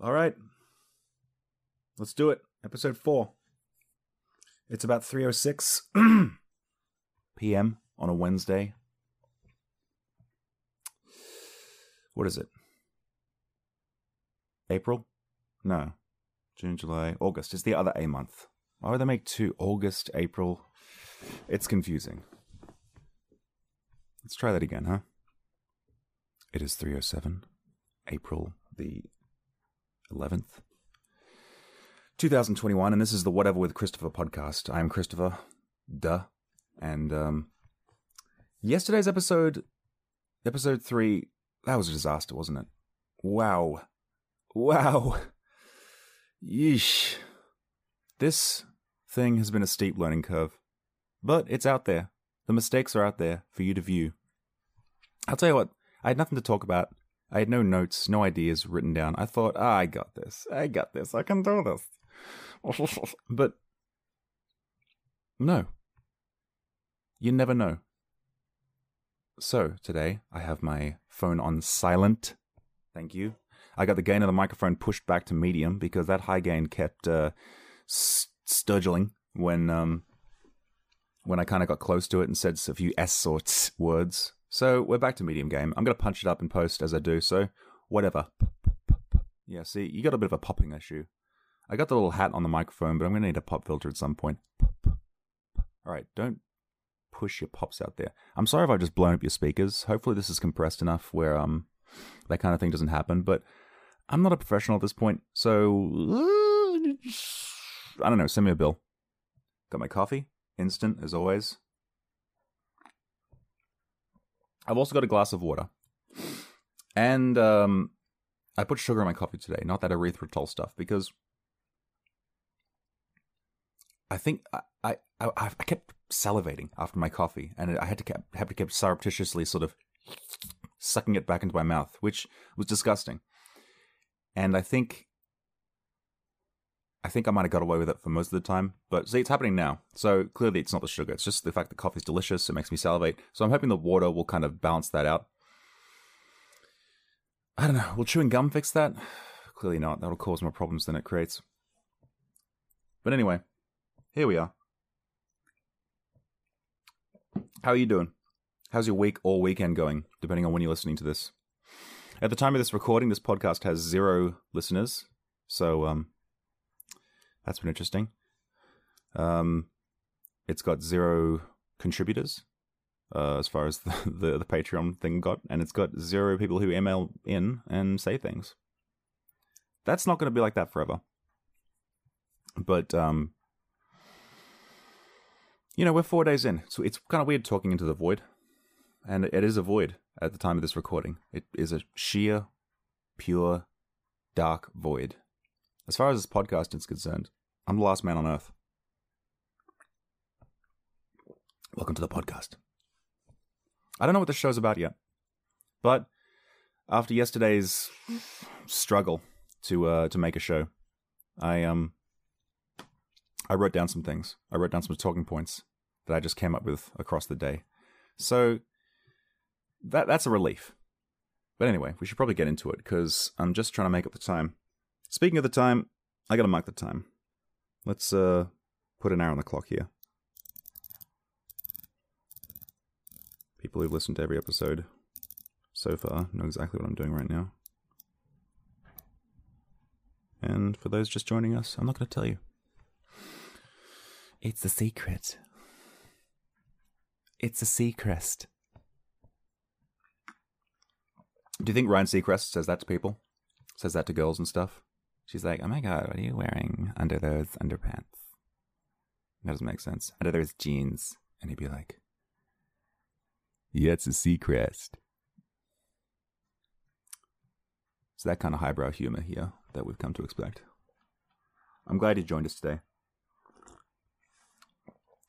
All right. Let's do it. Episode 4. It's about 3:06 p.m. on a Wednesday. What is it? April? No. June, July, August. It's the other A month. Why would they make two? August, April. It's confusing. Let's try that again, huh? It is 3:07, April the 11th, 2021, and this is the Whatever with Christopher podcast. I am Christopher, duh, and yesterday's episode 3, that was a disaster, wasn't it? Wow. Yeesh. This thing has been a steep learning curve, but it's out there. The mistakes are out there for you to view. I'll tell you what, I had nothing to talk about. I had no notes, no ideas written down. I thought, I got this. I can do this. But no. You never know. So today I have my phone on silent. Thank you. I got the gain of the microphone pushed back to medium because that high gain kept sturgeling when I kind of got close to it and said a few S or T words. So we're back to medium game. I'm going to punch it up and post as I do, so whatever. Yeah, see, you got a bit of a popping issue. I got the little hat on the microphone, but I'm going to need a pop filter at some point. All right, don't push your pops out there. I'm sorry if I've just blown up your speakers. Hopefully this is compressed enough where that kind of thing doesn't happen, but I'm not a professional at this point, so I don't know, send me a bill. Got my coffee, instant as always. I've also got a glass of water. And I put sugar in my coffee today, not that erythritol stuff, because I think I kept salivating after my coffee, and I had to keep surreptitiously sort of sucking it back into my mouth, which was disgusting. And I think I might have got away with it for most of the time, but see, it's happening now. So clearly it's not the sugar. It's just the fact that coffee's delicious. It makes me salivate. So I'm hoping the water will kind of balance that out. I don't know. Will chewing gum fix that? Clearly not. That'll cause more problems than it creates. But anyway, here we are. How are you doing? How's your week or weekend going, depending on when you're listening to this? At the time of this recording, this podcast has 0 listeners. So, that's been interesting. It's got 0 contributors as far as the Patreon thing got, and it's got 0 people who email in and say things. That's not going to be like that forever. But, you know, we're 4 days in, so it's kind of weird talking into the void. And it is a void at the time of this recording. It is a sheer, pure, dark void. As far as this podcast is concerned, I'm the last man on earth. Welcome to the podcast. I don't know what the show's about yet, but after yesterday's struggle to make a show, I wrote down some things. I wrote down some talking points that I just came up with across the day. So that's a relief. But anyway, we should probably get into it because I'm just trying to make up the time. Speaking of the time, I gotta mark the time. Let's put an hour on the clock here. People who've listened to every episode so far know exactly what I'm doing right now. And for those just joining us, I'm not gonna tell you. It's a secret. It's a Seacrest. Do you think Ryan Seacrest says that to people? Says that to girls and stuff? She's like, oh my god, what are you wearing under those underpants? That doesn't make sense. Under those jeans. And he'd be like, yeah, it's a Seacrest. It's that kind of highbrow humor here that we've come to expect. I'm glad you joined us today.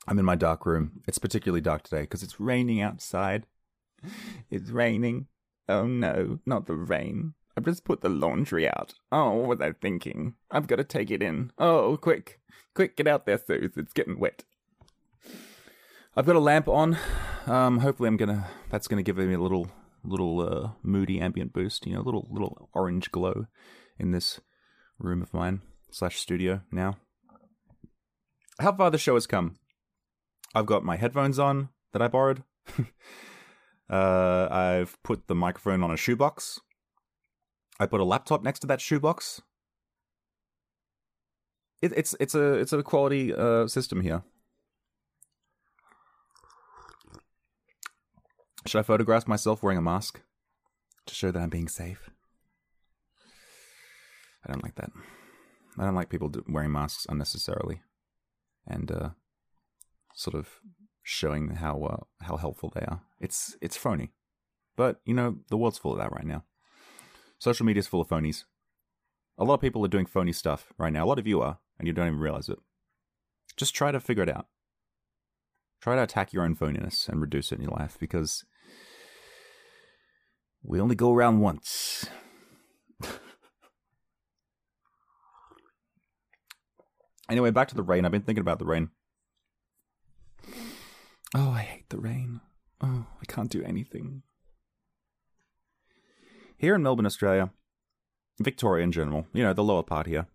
I'm in my dark room. It's particularly dark today because it's raining outside. It's raining. Oh no, not the rain. I've just put the laundry out. Oh, what was I thinking? I've got to take it in. Oh, quick. Quick, get out there, Suze. It's getting wet. I've got a lamp on. Hopefully that's going to give me a little moody ambient boost. You know, a little orange glow in this room of mine slash studio now. How far the show has come. I've got my headphones on that I borrowed. I've put the microphone on a shoebox. I put a laptop next to that shoebox. It's a quality system here. Should I photograph myself wearing a mask to show that I'm being safe? I don't like that. I don't like people wearing masks unnecessarily, and sort of showing how helpful they are. It's phony, but you know the world's full of that right now. Social media's full of phonies. A lot of people are doing phony stuff right now. A lot of you are, and you don't even realize it. Just try to figure it out. Try to attack your own phoniness and reduce it in your life, because we only go around once. Anyway, back to the rain. I've been thinking about the rain. Oh, I hate the rain. Oh, I can't do anything. Here in Melbourne, Australia, Victoria in general, you know, the lower part here,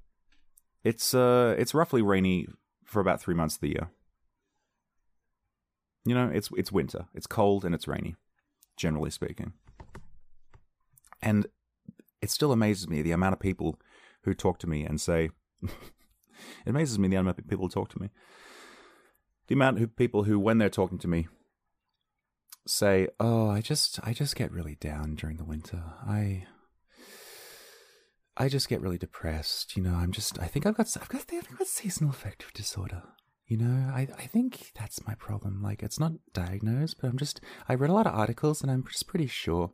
it's roughly rainy for about 3 months of the year. You know, it's winter. It's cold and it's rainy, generally speaking. And it still amazes me the amount of people who talk to me and say... It amazes me the amount of people who talk to me. The amount of people who, when they're talking to me, say, "Oh, I just get really down during the winter. I just get really depressed. You know, I think I've got seasonal affective disorder. You know, I think that's my problem. Like, it's not diagnosed, but I read a lot of articles and I'm just pretty sure."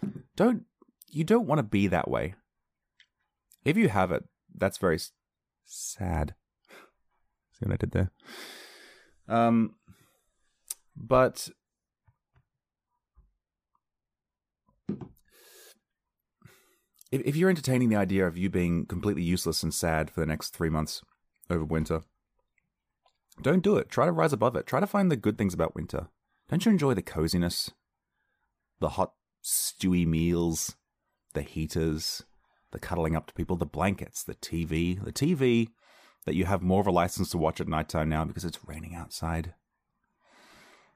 You don't want to be that way. If you have it, that's very sad. See what I did there? But if you're entertaining the idea of you being completely useless and sad for the next 3 months over winter, don't do it. Try to rise above it. Try to find the good things about winter. Don't you enjoy the coziness, the hot, stewy meals, the heaters, the cuddling up to people, the blankets, the TV that you have more of a license to watch at nighttime now because it's raining outside?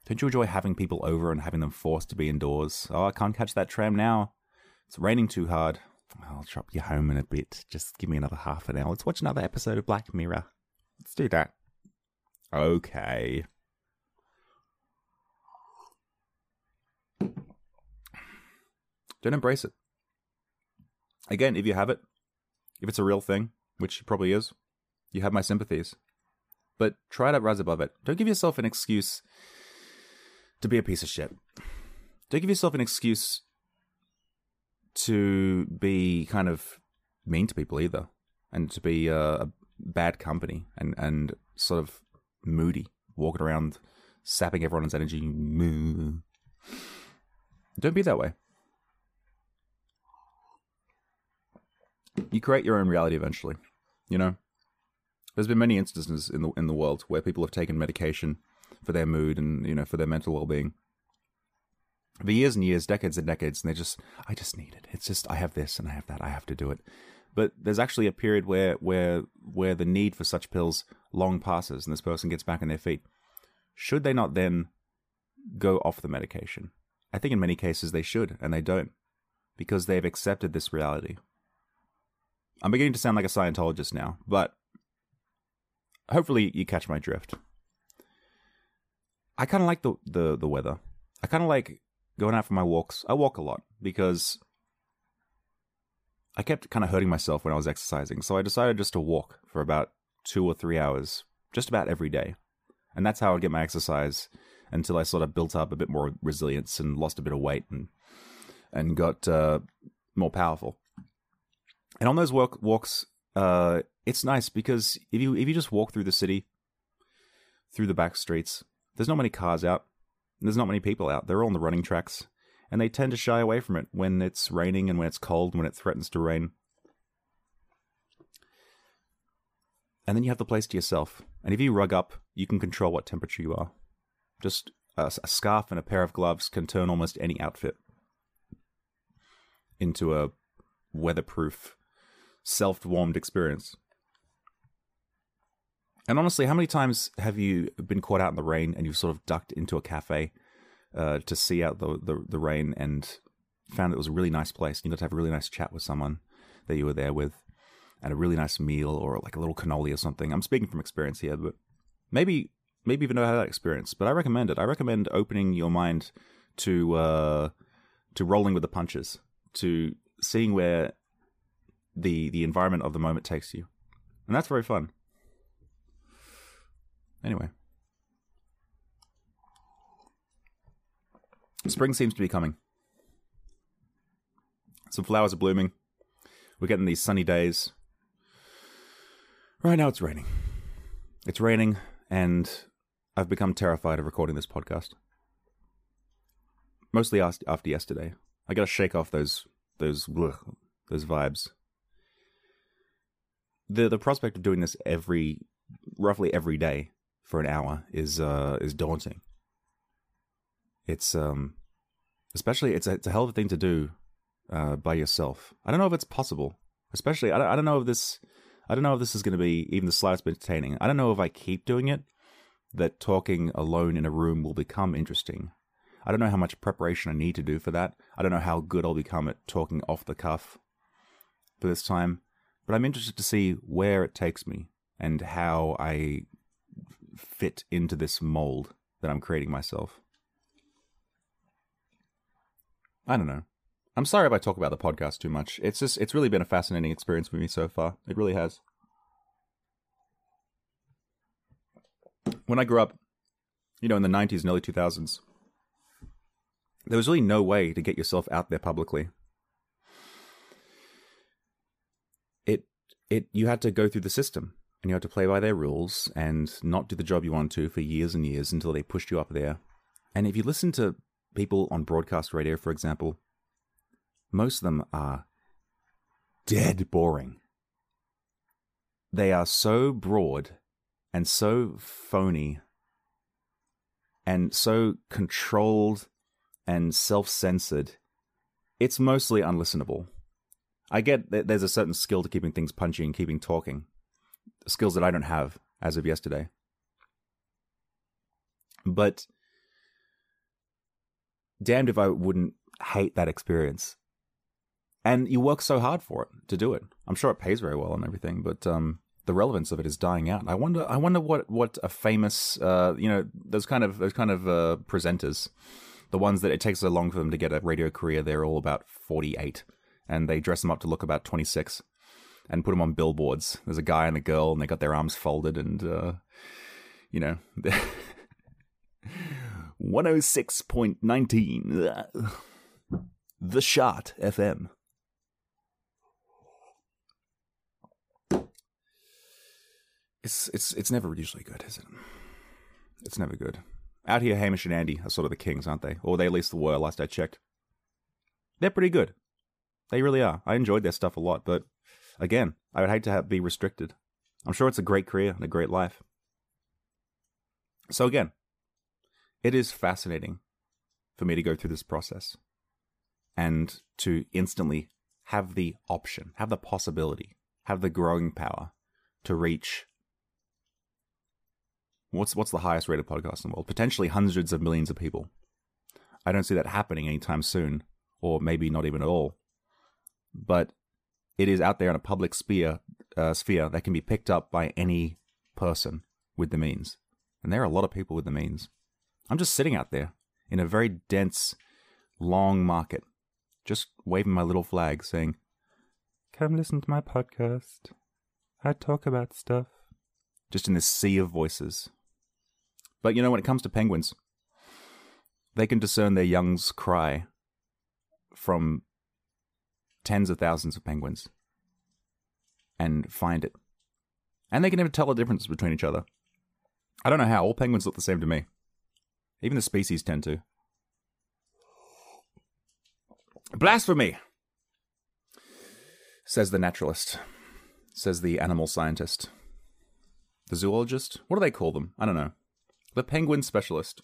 Don't you enjoy having people over and having them forced to be indoors? "Oh, I can't catch that tram now. It's raining too hard." "I'll drop you home in a bit. Just give me another half an hour. Let's watch another episode of Black Mirror." "Let's do that." "Okay." Don't embrace it. Again, if you have it, if it's a real thing, which it probably is, you have my sympathies. But try to rise above it. Don't give yourself an excuse to be a piece of shit. Don't give yourself an excuse to be kind of mean to people either, and to be a bad company and sort of moody, walking around sapping everyone's energy. Don't be that way. You create your own reality eventually, you know. There's been many instances in the world where people have taken medication for their mood and, you know, for their mental well-being for years and years, decades and decades, and they just, "I just need it. It's just, I have this and I have that. I have to do it." But there's actually a period where the need for such pills long passes, and this person gets back on their feet. Should they not then go off the medication? I think in many cases they should, and they don't, because they've accepted this reality. I'm beginning to sound like a Scientologist now, but hopefully you catch my drift. I kind of like the weather. I kind of like going out for my walks. I walk a lot because I kept kind of hurting myself when I was exercising, so I decided just to walk for about 2 or 3 hours, just about every day. And that's how I'd get my exercise until I sort of built up a bit more resilience and lost a bit of weight and got more powerful. And on those walks, it's nice because if you just walk through the city, through the back streets, there's not many cars out, and there's not many people out. They're all on the running tracks, and they tend to shy away from it when it's raining and when it's cold and when it threatens to rain. And then you have the place to yourself. And if you rug up, you can control what temperature you are. Just a scarf and a pair of gloves can turn almost any outfit into a weatherproof self-warmed experience. And honestly, how many times have you been caught out in the rain and you've sort of ducked into a cafe to see out the rain and found it was a really nice place? You got to have a really nice chat with someone that you were there with and a really nice meal or like a little cannoli or something. I'm speaking from experience here, but maybe even had that experience. But I recommend it. I recommend opening your mind to rolling with the punches, to seeing where the environment of the moment takes you. And that's very fun. Anyway. Spring seems to be coming. Some flowers are blooming. We're getting these sunny days. Right now it's raining. It's raining, and I've become terrified of recording this podcast. Mostly after yesterday. I gotta shake off those vibes. The prospect of doing this roughly every day for an hour is daunting. It's especially it's a hell of a thing to do by yourself. I don't know if it's possible. Especially I don't know if this is going to be even the slightest bit entertaining. I don't know if I keep doing it, that talking alone in a room will become interesting. I don't know how much preparation I need to do for that. I don't know how good I'll become at talking off the cuff for this time. But I'm interested to see where it takes me and how I fit into this mold that I'm creating myself. I don't know. I'm sorry if I talk about the podcast too much. It's really been a fascinating experience for me so far. It really has. When I grew up, in the 90s and early 2000s, there was really no way to get yourself out there publicly. You had to go through the system. And you had to play by their rules and not do the job you wanted to for years and years until they pushed you up there. And if you listen to people on broadcast radio, for example, most of them are dead boring. They are so broad and so phony and so controlled and self-censored. It's mostly unlistenable. I get that there's a certain skill to keeping things punchy and keeping talking. Skills that I don't have as of yesterday. But damned if I wouldn't hate that experience. And you work so hard for it, to do it. I'm sure it pays very well and everything, but the relevance of it is dying out. I wonder what a famous, those kind of presenters, the ones that it takes so long for them to get a radio career, they're all about 48, and they dress them up to look about 26. And put them on billboards. There's a guy and a girl, and they got their arms folded, and 106.19, The Shot FM. It's never usually good, is it? It's never good. Out here, Hamish and Andy are sort of the kings, aren't they? Or they at least were last I checked. They're pretty good. They really are. I enjoyed their stuff a lot, but. Again, I would hate to be restricted. I'm sure it's a great career and a great life. So again, it is fascinating for me to go through this process and to instantly have the option, have the possibility, have the growing power to reach what's the highest rated podcast in the world? Potentially hundreds of millions of people. I don't see that happening anytime soon, or maybe not even at all. But it is out there in a public sphere that can be picked up by any person with the means. And there are a lot of people with the means. I'm just sitting out there in a very dense, long market, just waving my little flag saying, "Come listen to my podcast. I talk about stuff." Just in this sea of voices. But when it comes to penguins, they can discern their young's cry from tens of thousands of penguins and find it. And they can never tell the difference between each other. I don't know how. All penguins look the same to me. Even the species tend to. Blasphemy! Says the naturalist. Says the animal scientist. The zoologist? What do they call them? I don't know. The penguin specialist.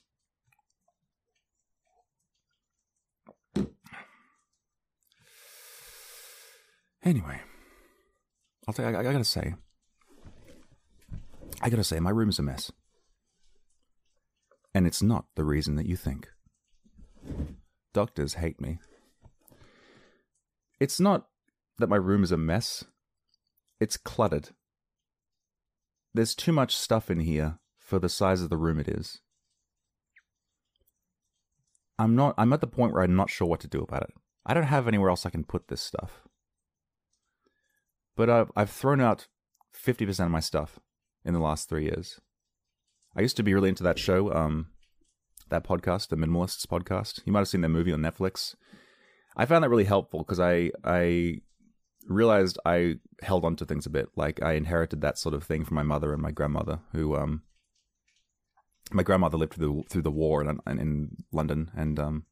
Anyway, I gotta say, my room is a mess. And it's not the reason that you think. Doctors hate me. It's not that my room is a mess. It's cluttered. There's too much stuff in here for the size of the room it is. I'm at the point where I'm not sure what to do about it. I don't have anywhere else I can put this stuff. But I've thrown out 50% of my stuff in the last 3 years. I used to be really into that show, that podcast, the Minimalists podcast. You might have seen that movie on Netflix. I found that really helpful because I realized I held on to things a bit. Like, I inherited that sort of thing from my mother and my grandmother, who my grandmother lived through the war in London and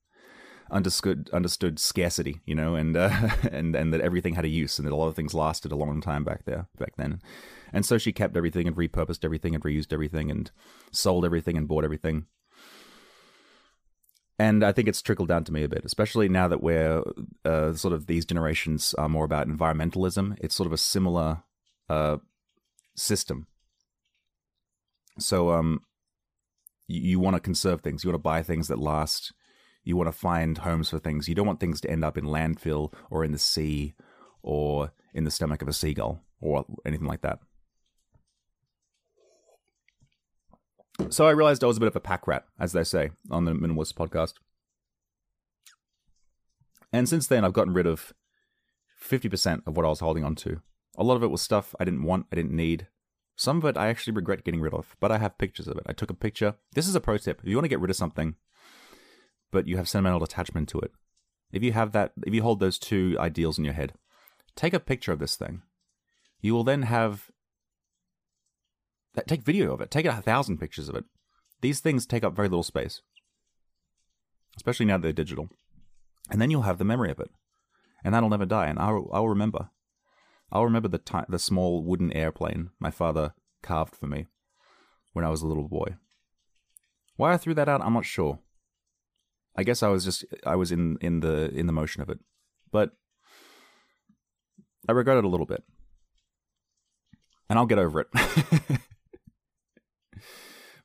understood scarcity, you know, and that everything had a use and that a lot of things lasted a long time back then. And so she kept everything and repurposed everything and reused everything and sold everything and bought everything. And I think it's trickled down to me a bit, especially now that we're sort of, these generations are more about environmentalism. It's sort of a similar system. So you want to conserve things. You want to buy things that last. You want to find homes for things. You don't want things to end up in landfill or in the sea or in the stomach of a seagull or anything like that. So I realized I was a bit of a pack rat, as they say, on the Minimalist podcast. And since then, I've gotten rid of 50% of what I was holding on to. A lot of it was stuff I didn't want, I didn't need. Some of it I actually regret getting rid of, but I have pictures of it. I took a picture. This is a pro tip. If you want to get rid of something, but you have sentimental attachment to it, if you hold those two ideals in your head, take a picture of this thing. You will then take video of it. Take 1,000 pictures of it. These things take up very little space, especially now that they're digital. And then you'll have the memory of it, and that'll never die. And I'll remember. I'll remember the small wooden airplane my father carved for me when I was a little boy. Why I threw that out, I'm not sure. I guess I was in the motion of it, but I regret it a little bit, and I'll get over it.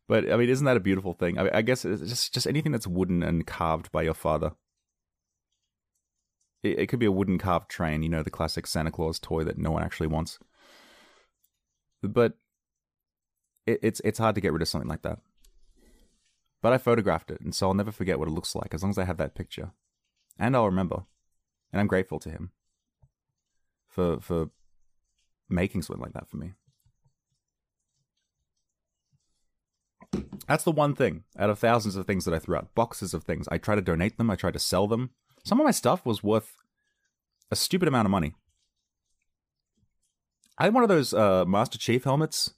But I mean, isn't that a beautiful thing? I mean, I guess it's just anything that's wooden and carved by your father. It could be a wooden carved train, you know, the classic Santa Claus toy that no one actually wants. But it's hard to get rid of something like that. But I photographed it, and so I'll never forget what it looks like, as long as I have that picture. And I'll remember. And I'm grateful to him for making something like that for me. That's the one thing out of thousands of things that I threw out. Boxes of things. I tried to donate them. I tried to sell them. Some of my stuff was worth a stupid amount of money. I had one of those Master Chief helmets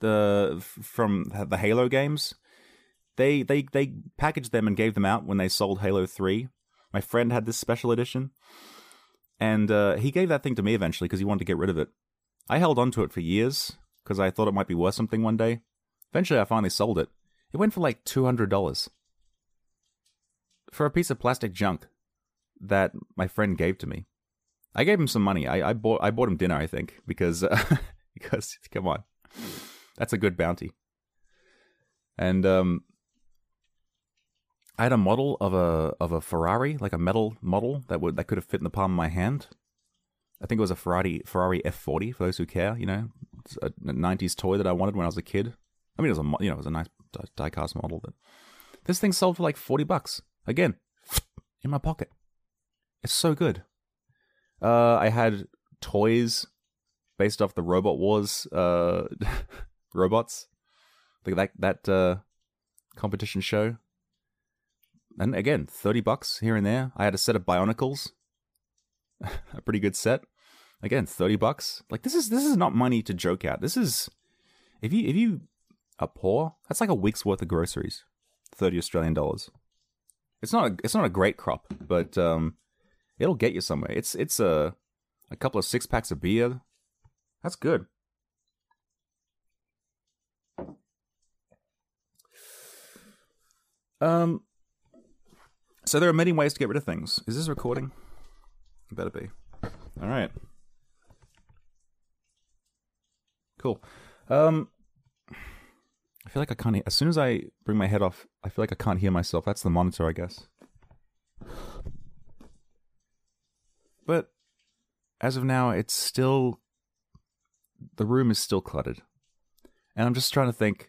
from the Halo games. They packaged them and gave them out when they sold Halo 3. My friend had this special edition. And he gave that thing to me eventually because he wanted to get rid of it. I held on to it for years because I thought it might be worth something one day. Eventually, I finally sold it. It went for like $200 for a piece of plastic junk that my friend gave to me. I gave him some money. I bought him dinner, I think, because come on. That's a good bounty. And I had a model of a Ferrari, like a metal model that could have fit in the palm of my hand. I think it was a Ferrari F40 for those who care. You know, it's a '90s toy that I wanted when I was a kid. I mean, it was a nice die-cast model. But this thing sold for like $40. Again, in my pocket. It's so good. I had toys based off the Robot Wars robots, that competition show. And again, $30 here and there. I had a set of Bionicles, a pretty good set. Again, $30. Like, this is not money to joke at. This is, if you are poor, that's like a week's worth of groceries, $30. It's not a great crop, but it'll get you somewhere. It's a couple of 6-packs of beer. That's good. So there are many ways to get rid of things. Is this recording? It better be. All right. Cool. I feel like I can't hear. As soon as I bring my head off, I feel like I can't hear myself. That's the monitor, I guess. But as of now, it's still... the room is still cluttered. And I'm just trying to think.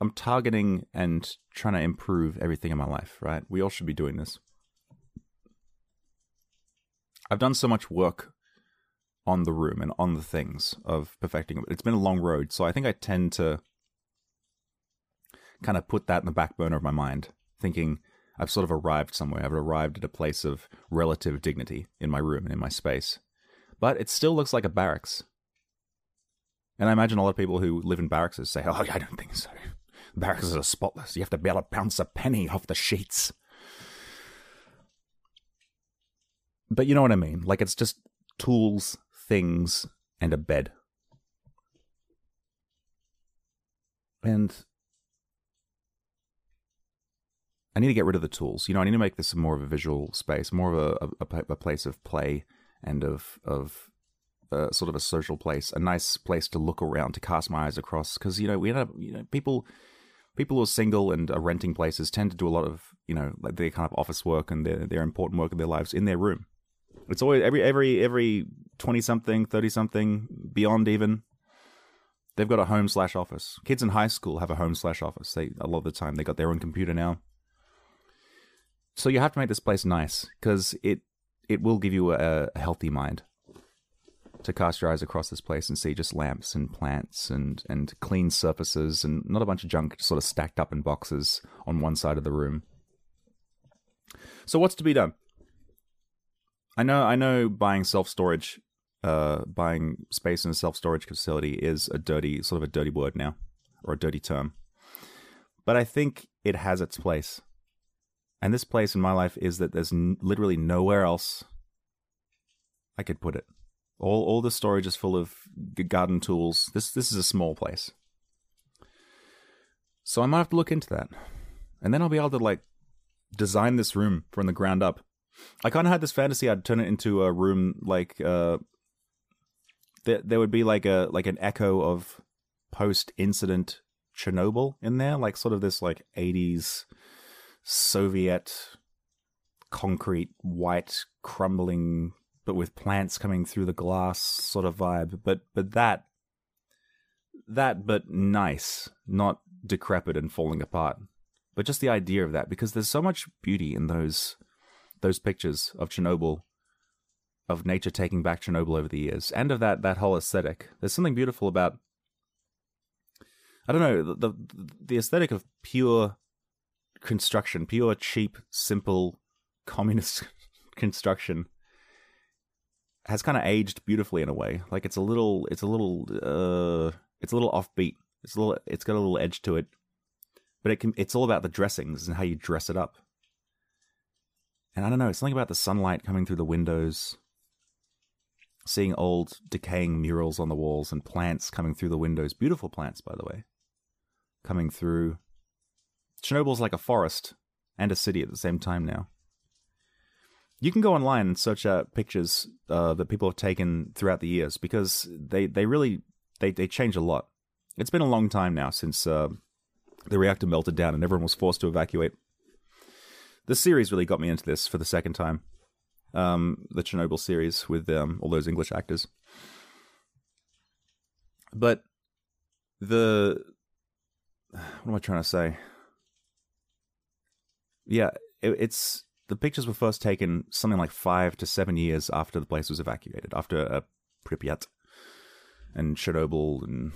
I'm targeting and trying to improve everything in my life, right? We all should be doing this. I've done so much work on the room and on the things of perfecting it. It's been a long road, so I think I tend to kind of put that in the back burner of my mind, thinking I've sort of arrived somewhere. I've arrived at a place of relative dignity in my room and in my space. But it still looks like a barracks. And I imagine a lot of people who live in barracks say, oh, I don't think so. Barracks are spotless. You have to be able to bounce a penny off the sheets. But you know what I mean. Like, it's just tools, things, and a bed. And I need to get rid of the tools. You know, I need to make this more of a visual space, more of a place of play and of sort of a social place, a nice place to look around, to cast my eyes across. Because, you know, we have, you know, people who are single and are renting places tend to do a lot of, you know, like their kind of office work and their important work in their lives in their room. It's always every 20-something, 30-something, beyond even, they've got a home/office. Kids in high school have a home/office. A lot of the time they got their own computer now. So you have to make this place nice, because it will give you a healthy mind to cast your eyes across this place and see just lamps and plants and clean surfaces and not a bunch of junk sort of stacked up in boxes on one side of the room. So what's to be done? I know buying self-storage, buying space in a self-storage facility is a dirty word now, or a dirty term. But I think it has its place. And this place in my life is that there's literally nowhere else I could put it. All the storage is full of garden tools. This is a small place. So I might have to look into that. And then I'll be able to, like, design this room from the ground up. I kind of had this fantasy I'd turn it into a room like there would be like an echo of post-incident Chernobyl in there, like sort of this like 80s Soviet concrete, white, crumbling, but with plants coming through the glass sort of vibe. But that but nice, not decrepit and falling apart. But just the idea of that, because there's so much beauty in those pictures of Chernobyl, of nature taking back Chernobyl over the years, and of that whole aesthetic. There's something beautiful about, I don't know, the aesthetic of pure construction, pure, cheap, simple, communist construction has kind of aged beautifully in a way. Like, it's a little offbeat. It's got a little edge to it, but it's all about the dressings and how you dress it up. And I don't know, something about the sunlight coming through the windows, seeing old decaying murals on the walls and plants coming through the windows. Beautiful plants, by the way, coming through. Chernobyl's like a forest and a city at the same time now. You can go online and search out pictures that people have taken throughout the years, because they really change a lot. It's been a long time now since the reactor melted down and everyone was forced to evacuate. The series really got me into this for the second time. The Chernobyl series with all those English actors. But what am I trying to say? Yeah, it's the pictures were first taken something like 5 to 7 years after the place was evacuated, after Pripyat and Chernobyl and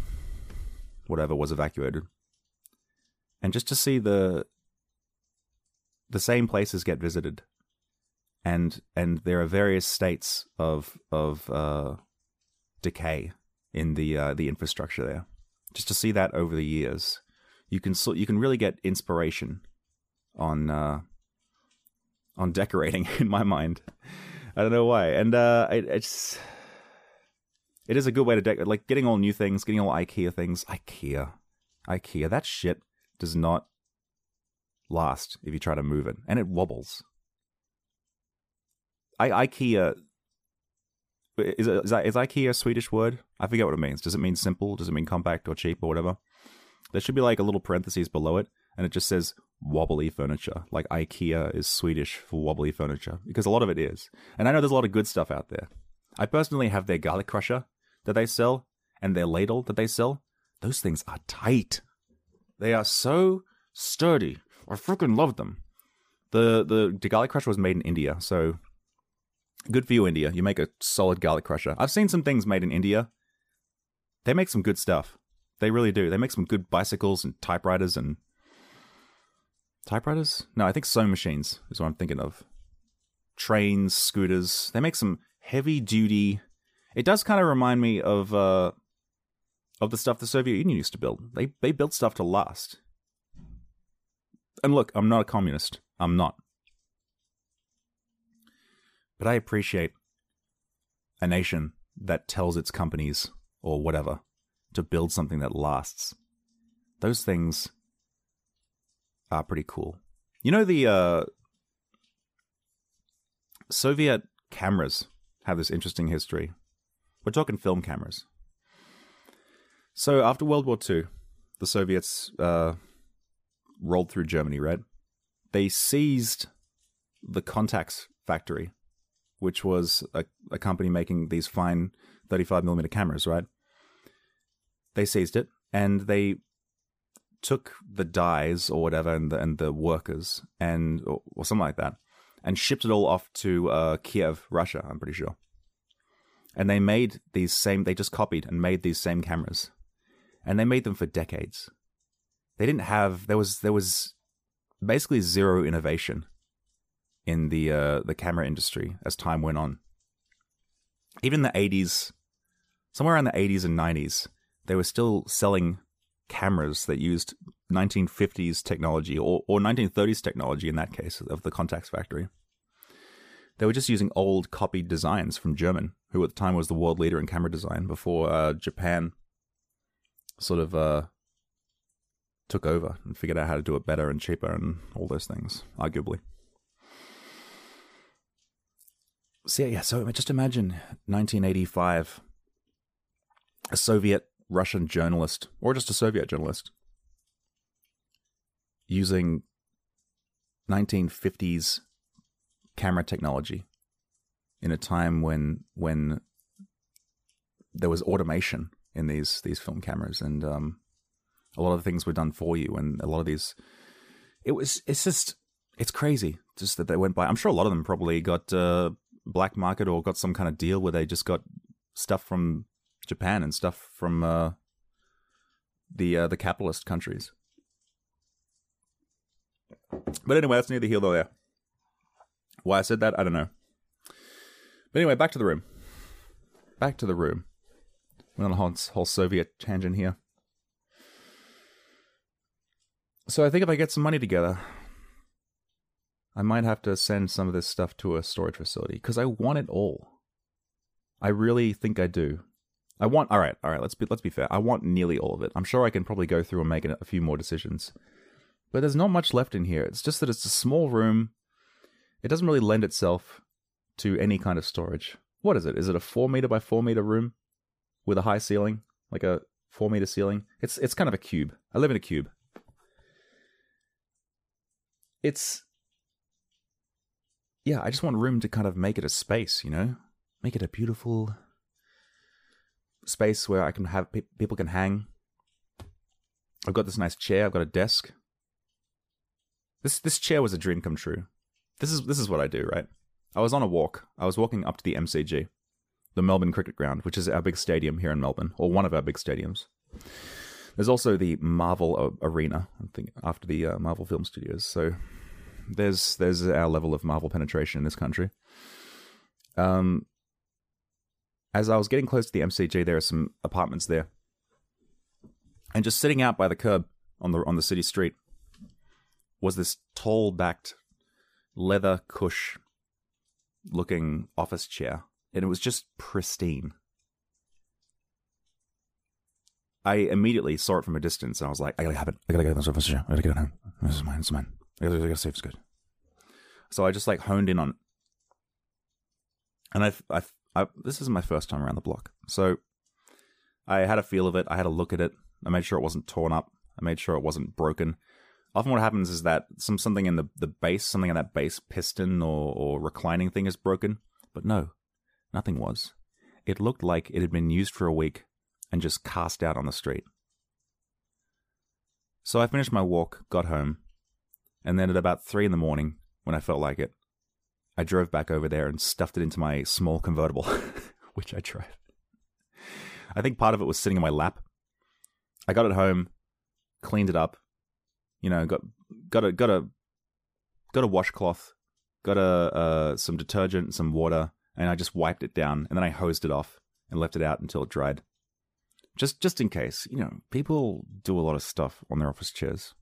whatever was evacuated. And just to see the same places get visited, and there are various states of decay in the infrastructure there. Just to see that over the years, you can really get inspiration on decorating, in my mind. I don't know why. And it is a good way to decorate. Like, getting all new things, getting all IKEA things. IKEA. That shit does not last if you try to move it. And it wobbles. IKEA is IKEA a Swedish word? I forget what it means. Does it mean simple? Does it mean compact or cheap or whatever? There should be like a little parentheses below it, and it just says wobbly furniture. Like IKEA is Swedish for wobbly furniture, because a lot of it is. And I know there's a lot of good stuff out there. I personally have their garlic crusher that they sell and their ladle that they sell. Those things are tight. They are so sturdy. I freaking love them. The garlic crusher was made in India, so good for you, India. You make a solid garlic crusher. I've seen some things made in India. They make some good stuff. They really do. They make some good bicycles and typewriters and... Typewriters? No, I think sewing machines is what I'm thinking of. Trains, scooters. They make some heavy-duty... It does kind of remind me of the stuff the Soviet Union used to build. They built stuff to last. And look, I'm not a communist. I'm not. But I appreciate a nation that tells its companies, or whatever, to build something that lasts. Those things are pretty cool. You know, the Soviet cameras have this interesting history. We're talking film cameras. So after World War II, the Soviets rolled through Germany, right? They seized the Contax factory, which was a company making these fine 35mm cameras, right? They seized it, and they took the dies or whatever and the workers and or something like that, and shipped it all off to Kiev, Russia, I'm pretty sure. And they made these same... They just copied and made these same cameras. And they made them for decades. They didn't have... There was basically zero innovation in the camera industry as time went on. Even in the 80s, somewhere around the 80s and 90s, they were still selling cameras that used 1950s technology or 1930s technology, in that case, of the Contax factory. They were just using old copied designs from German, who at the time was the world leader in camera design before Japan sort of took over and figured out how to do it better and cheaper and all those things, arguably. So yeah, so just imagine 1985, a Soviet-Russian journalist, or just a Soviet journalist, using 1950s camera technology in a time when there was automation in these film cameras, and a lot of things were done for you, and a lot of these... It's crazy just that they went by. I'm sure a lot of them probably got black market or got some kind of deal where they just got stuff from Japan and stuff from the capitalist countries. But anyway, that's neither here nor there. Why I said that, I don't know. But anyway, back to the room. Went on a whole Soviet tangent here. So I think if I get some money together, I might have to send some of this stuff to a storage facility, because I want it all. I really think I do. I want... All right. Let's be fair. I want nearly all of it. I'm sure I can probably go through and make a few more decisions. But there's not much left in here. It's just that it's a small room. It doesn't really lend itself to any kind of storage. What is it? Is it a 4 meter by 4 meter room with a high ceiling, like a 4 meter ceiling? It's kind of a cube. I live in a cube. Yeah, I just want room to kind of make it a space, you know, make it a beautiful space where I can have people can hang. I've got this nice chair. I've got a desk. This chair was a dream come true. This is what I do, right? I was on a walk. I was walking up to the MCG, the Melbourne Cricket Ground, which is our big stadium here in Melbourne, or one of our big stadiums. There's also the Marvel Arena, I think, after the Marvel Film Studios. So there's our level of Marvel penetration in this country. As I was getting close to the MCG, there are some apartments there, and just sitting out by the curb on the city street was this tall-backed, leather cush looking office chair, and it was just pristine. I immediately saw it from a distance, and I was like, I gotta have it. I gotta get this office chair. I gotta get it home. This is mine. I gotta see if it's good. So I just like honed in on it, and I This is my first time around the block. So I had a feel of it. I had a look at it. I made sure it wasn't torn up. I made sure it wasn't broken. Often what happens is that something in the base, something in that base piston or reclining thing is broken. But no, nothing was. It looked like it had been used for a week and just cast out on the street. So I finished my walk, got home, and then at about 3 a.m, when I felt like it, I drove back over there and stuffed it into my small convertible, which I tried. I think part of it was sitting in my lap. I got it home, cleaned it up, you know, got a washcloth, some detergent and some water, and I just wiped it down, and then I hosed it off and left it out until it dried. Just in case, you know, people do a lot of stuff on their office chairs.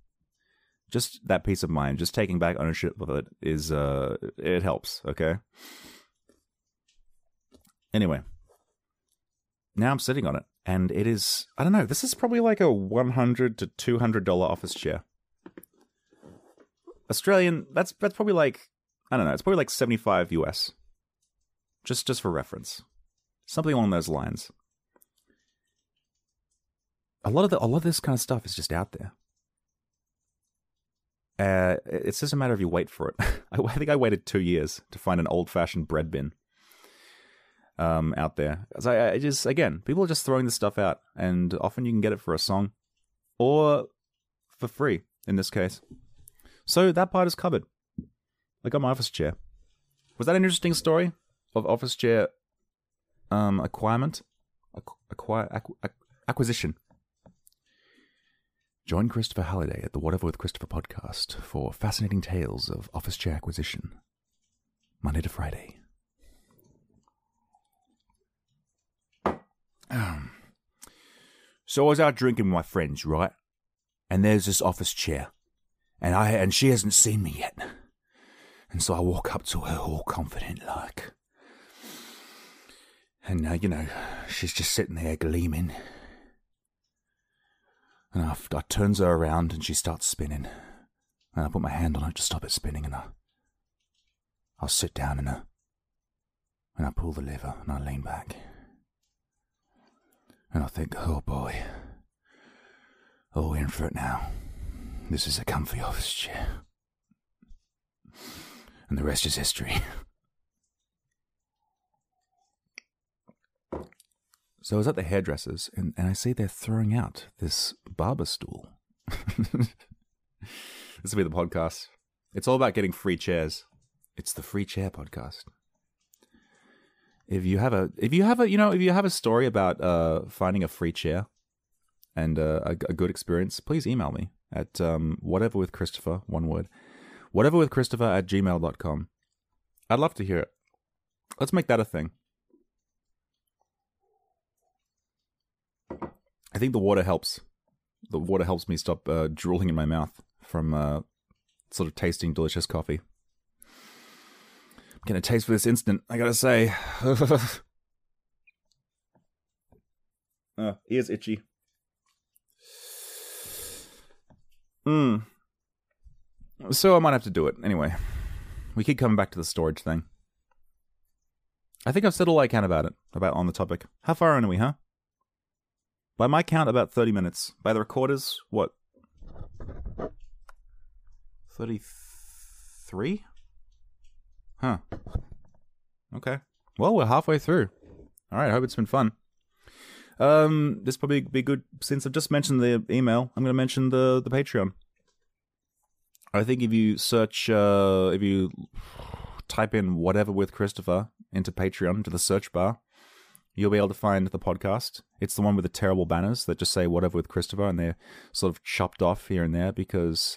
Just that peace of mind, just taking back ownership of it is, it helps, okay? Anyway, now I'm sitting on it, and it is, I don't know, this is probably like a $100 to $200 office chair. Australian, that's probably like, I don't know, it's probably like $75 US. Just for reference. Something along those lines. A lot of this kind of stuff is just out there. It's just a matter of you wait for it. I think I waited 2 years to find an old-fashioned bread bin out there. So I just, again, people are just throwing this stuff out, and often you can get it for a song or for free in this case. So that part is covered. I got my office chair. Was that an interesting story of office chair acquisition? Join Christopher Halliday at the Whatever with Christopher podcast for fascinating tales of office chair acquisition, Monday to Friday. So I was out drinking with my friends, right? And there's this office chair, and she hasn't seen me yet. And so I walk up to her all confident like, and you know, she's just sitting there gleaming. And I turns her around and she starts spinning. And I put my hand on it to stop it spinning, and I sit down in her. And I pull the lever and I lean back. And I think, oh boy. Oh, we're in for it now. This is a comfy office chair. And the rest is history. So I was at the hairdresser's, and I see they're throwing out this barber stool. This will be the podcast. It's all about getting free chairs. It's the free chair podcast. If you have a story about finding a free chair and a good experience, please email me at whateverwithchristopher@gmail.com. I'd love to hear it. Let's make that a thing. I think the water helps. The water helps me stop drooling in my mouth from sort of tasting delicious coffee. I'm getting a taste for this instant, I gotta say. Ears itchy. So I might have to do it. Anyway, we keep coming back to the storage thing. I think I've said all I can about on the topic. How far in are we, huh? By my count, about 30 minutes. By the recorders, what? 33? Huh. Okay. Well, we're halfway through. All right, I hope it's been fun. This probably be good, since I've just mentioned the email, I'm going to mention the Patreon. I think if you search, if you type in Whatever with Christopher into Patreon, to the search bar, you'll be able to find the podcast. It's the one with the terrible banners that just say Whatever with Christopher, and they're sort of chopped off here and there because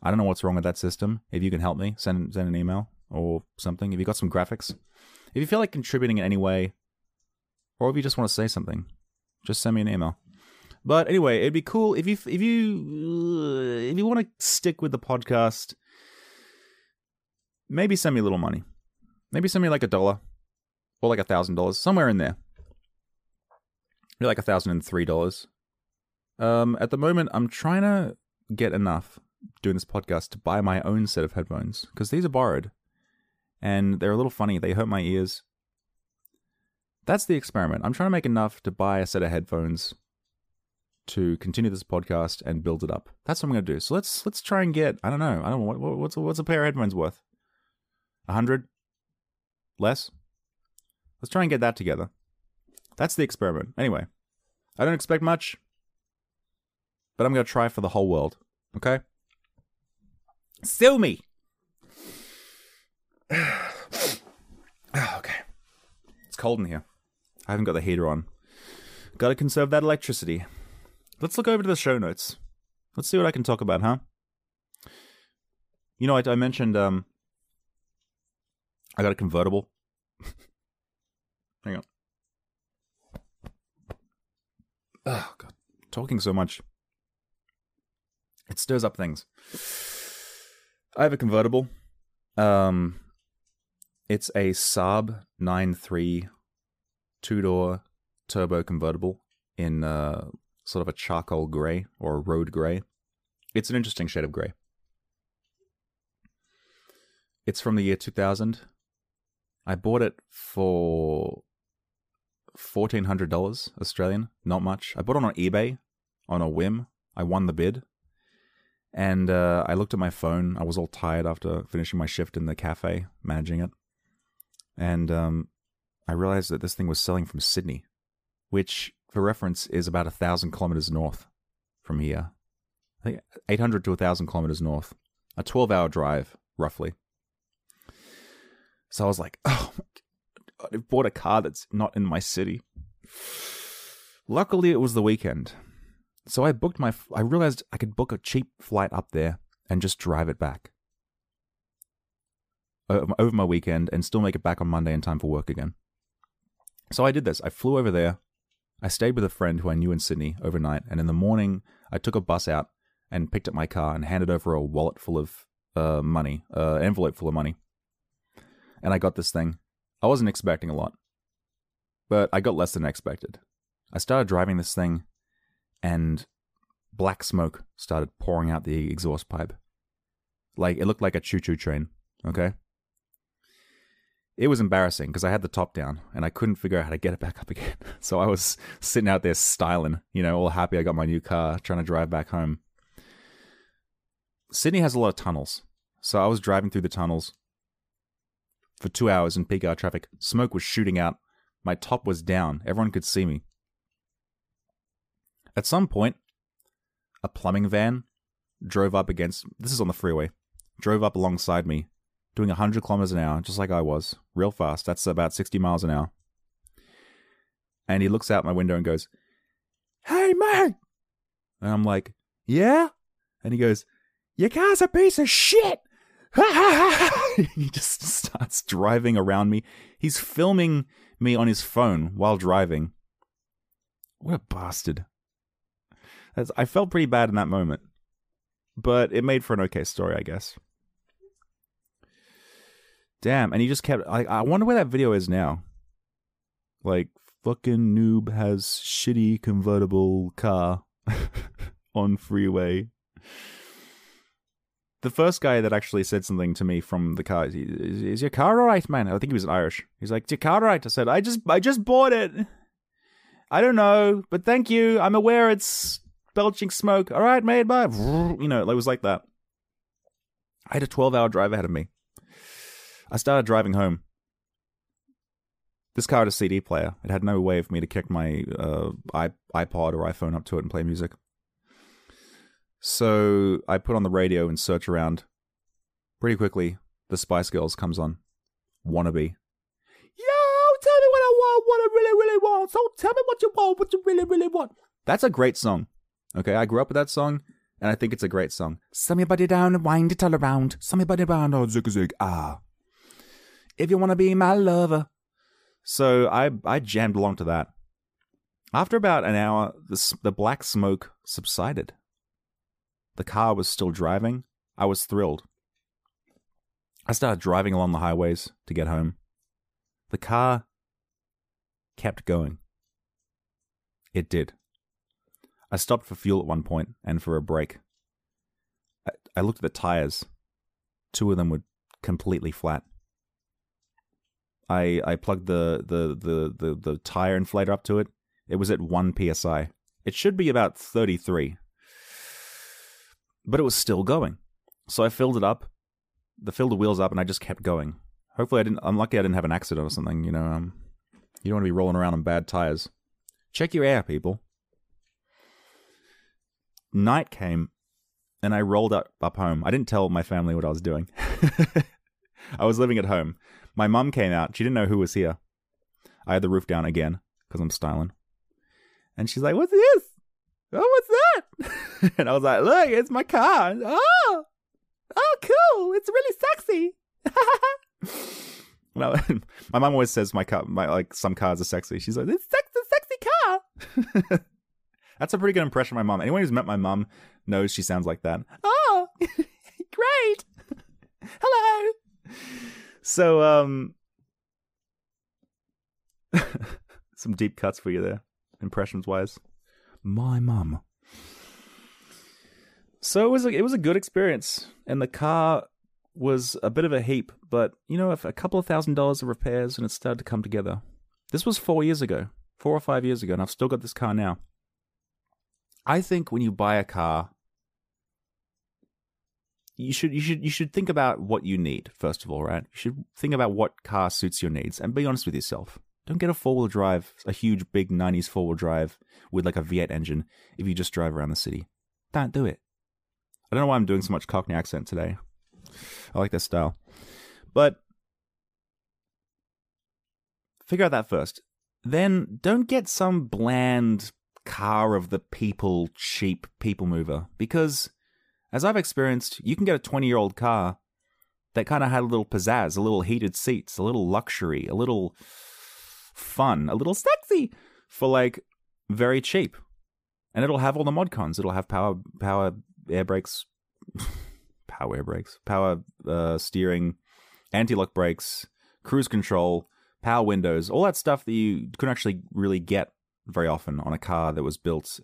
I don't know what's wrong with that system. If you can help me, send an email or something. If you've got some graphics, if you feel like contributing in any way, or if you just want to say something, just send me an email. But anyway, it'd be cool if you want to stick with the podcast, maybe send me a little money. Maybe send me like $1 or like $1,000, somewhere in there. Like $1,003. At the moment, I'm trying to get enough doing this podcast to buy my own set of headphones, because these are borrowed, and they're a little funny. They hurt my ears, that's the experiment. I'm trying to make enough to buy a set of headphones to continue this podcast and build it up. That's what I'm going to do. So let's try and get, what's a pair of headphones worth? 100? Less? Let's try and get that together. That's the experiment. Anyway, I don't expect much, but I'm going to try for the whole world. Okay? Sue me! Okay. It's cold in here. I haven't got the heater on. Gotta conserve that electricity. Let's look over to the show notes. Let's see what I can talk about, huh? You know, I mentioned, I got a convertible. Hang on. Oh, God. Talking so much. It stirs up things. I have a convertible. It's a Saab 9.3 two-door turbo convertible in, sort of a charcoal grey or a road grey. It's an interesting shade of grey. It's from the year 2000. I bought it for $1,400 Australian. Not much. I bought it on eBay on a whim. I won the bid. And I looked at my phone. I was all tired after finishing my shift in the cafe, managing it. And I realized that this thing was selling from Sydney, which, for reference, is about 1,000 kilometers north from here. I think 800 to 1,000 kilometers north. A 12-hour drive, roughly. So I was like, oh, God, I've bought a car that's not in my city. Luckily, it was the weekend. So I booked my... I realized I could book a cheap flight up there and just drive it back over my weekend and still make it back on Monday in time for work again. So I did this. I flew over there. I stayed with a friend who I knew in Sydney overnight, and in the morning, I took a bus out and picked up my car and handed over a wallet full of money, an envelope full of money. And I got this thing. I wasn't expecting a lot, but I got less than expected. I started driving this thing, and black smoke started pouring out the exhaust pipe. Like, it looked like a choo-choo train, okay? It was embarrassing because I had the top down and I couldn't figure out how to get it back up again. So I was sitting out there styling, you know, all happy I got my new car, trying to drive back home. Sydney has a lot of tunnels. So I was driving through the tunnels for 2 hours in peak hour traffic. Smoke was shooting out. My top was down. Everyone could see me. At some point, a plumbing van drove up against, this is on the freeway, drove up alongside me, doing 100 kilometers an hour, just like I was, real fast. That's about 60 miles an hour. And he looks out my window and goes, "Hey, mate!" And I'm like, "Yeah?" And he goes, "Your car's a piece of shit!" He just starts driving around me. He's filming me on his phone while driving. What a bastard. I felt pretty bad in that moment. But it made for an okay story, I guess. Damn, and he just kept... I wonder where that video is now. Like, fucking noob has shitty convertible car on freeway. The first guy that actually said something to me from the car, is your car alright, man? I think he was Irish. He's like, "Is your car alright?" I said, I just bought it. I don't know, but thank you. I'm aware it's belching smoke. Alright, mate, bye. You know, it was like that. I had a 12-hour drive ahead of me. I started driving home. This car had a CD player. It had no way for me to connect my iPod or iPhone up to it and play music. So I put on the radio and search around. Pretty quickly, the Spice Girls comes on. "Wannabe." "Yo, tell me what I want, what I really, really want. So tell me what you want, what you really, really want." That's a great song. Okay, I grew up with that song. And I think it's a great song. "Somebody down and wind it all around. Somebody down and zig zig ah. If you want to be my lover." So I jammed along to that. After about an hour, the black smoke subsided. The car was still driving. I was thrilled. I started driving along the highways to get home. The car kept going. It did. I stopped for fuel at one point and for a break. I looked at the tires. Two of them were completely flat. I plugged the tire inflator up to it. It was at 1 psi. It should be about 33. But it was still going. So I filled it up, filled the wheels up, and I just kept going. Hopefully I didn't, I'm lucky I didn't have an accident or something, you know. You don't want to be rolling around on bad tires. Check your air, people. Night came, and I rolled up home. I didn't tell my family what I was doing. I was living at home. My mum came out. She didn't know who was here. I had the roof down again, because I'm styling. And she's like, what's this? Oh, what's that? And I was like, look, it's my car. Oh, cool. It's really sexy. No, my mum always says some cars are sexy. She's like, it's a sexy car. That's a pretty good impression of my mum. Anyone who's met my mum knows she sounds like that. Oh, great. Hello. So, some deep cuts for you there, impressions-wise. My mum. So it was a good experience, and the car was a bit of a heap, but, you know, a couple of $1,000s of repairs, and it started to come together. This was 4 or 5 years ago, and I've still got this car now. I think when you buy a car, you should think about what you need, first of all, right? You should think about what car suits your needs, and be honest with yourself. Don't get a four-wheel drive, a huge, big 90s four-wheel drive with like a V8 engine if you just drive around the city. Don't do it. I don't know why I'm doing so much Cockney accent today. I like their style. But figure out that first. Then don't get some bland car of the people, cheap people mover. Because as I've experienced, you can get a 20-year-old car that kind of had a little pizzazz, a little heated seats, a little luxury, a little fun, a little sexy for like very cheap, and it'll have all the mod cons. It'll have power air brakes, power steering, anti-lock brakes, cruise control, power windows, all that stuff that you couldn't actually really get very often on a car that was built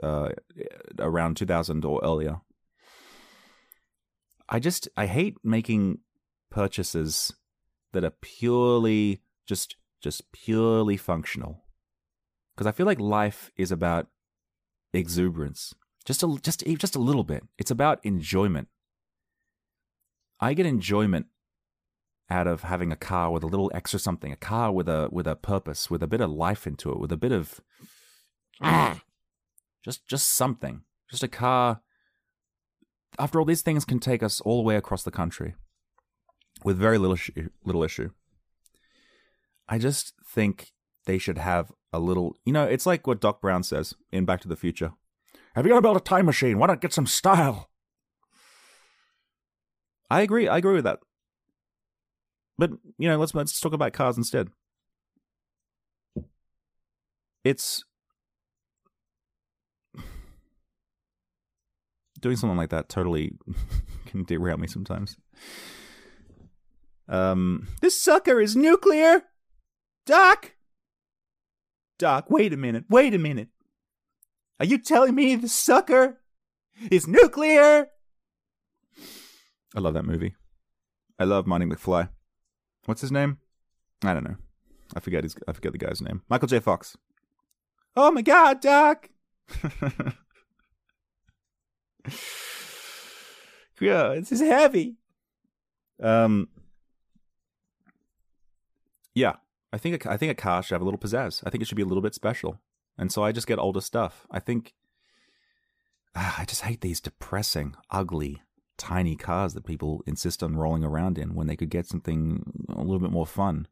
around 2000 or earlier. I hate making purchases that are purely just purely functional, because I feel like life is about exuberance, just a little bit. It's about enjoyment. I get enjoyment out of having a car with a little extra something, a car with a purpose, with a bit of life into it, with a bit of just something, just a car. After all, these things can take us all the way across the country with very little issue. I just think they should have a little... You know, it's like what Doc Brown says in Back to the Future. Have you got to build a time machine? Why not get some style? I agree with that. But, you know, let's talk about cars instead. It's... Doing something like that totally can derail me sometimes. This sucker is nuclear! Doc, wait a minute. Are you telling me the sucker is nuclear? I love that movie. I love Marty McFly. What's his name? I don't know. I forget the guy's name. Michael J. Fox. Oh my God, Doc! Yeah, this is heavy. Yeah. I think a car should have a little pizzazz. I think it should be a little bit special. And so I just get older stuff. I just hate these depressing, ugly, tiny cars that people insist on rolling around in when they could get something a little bit more fun.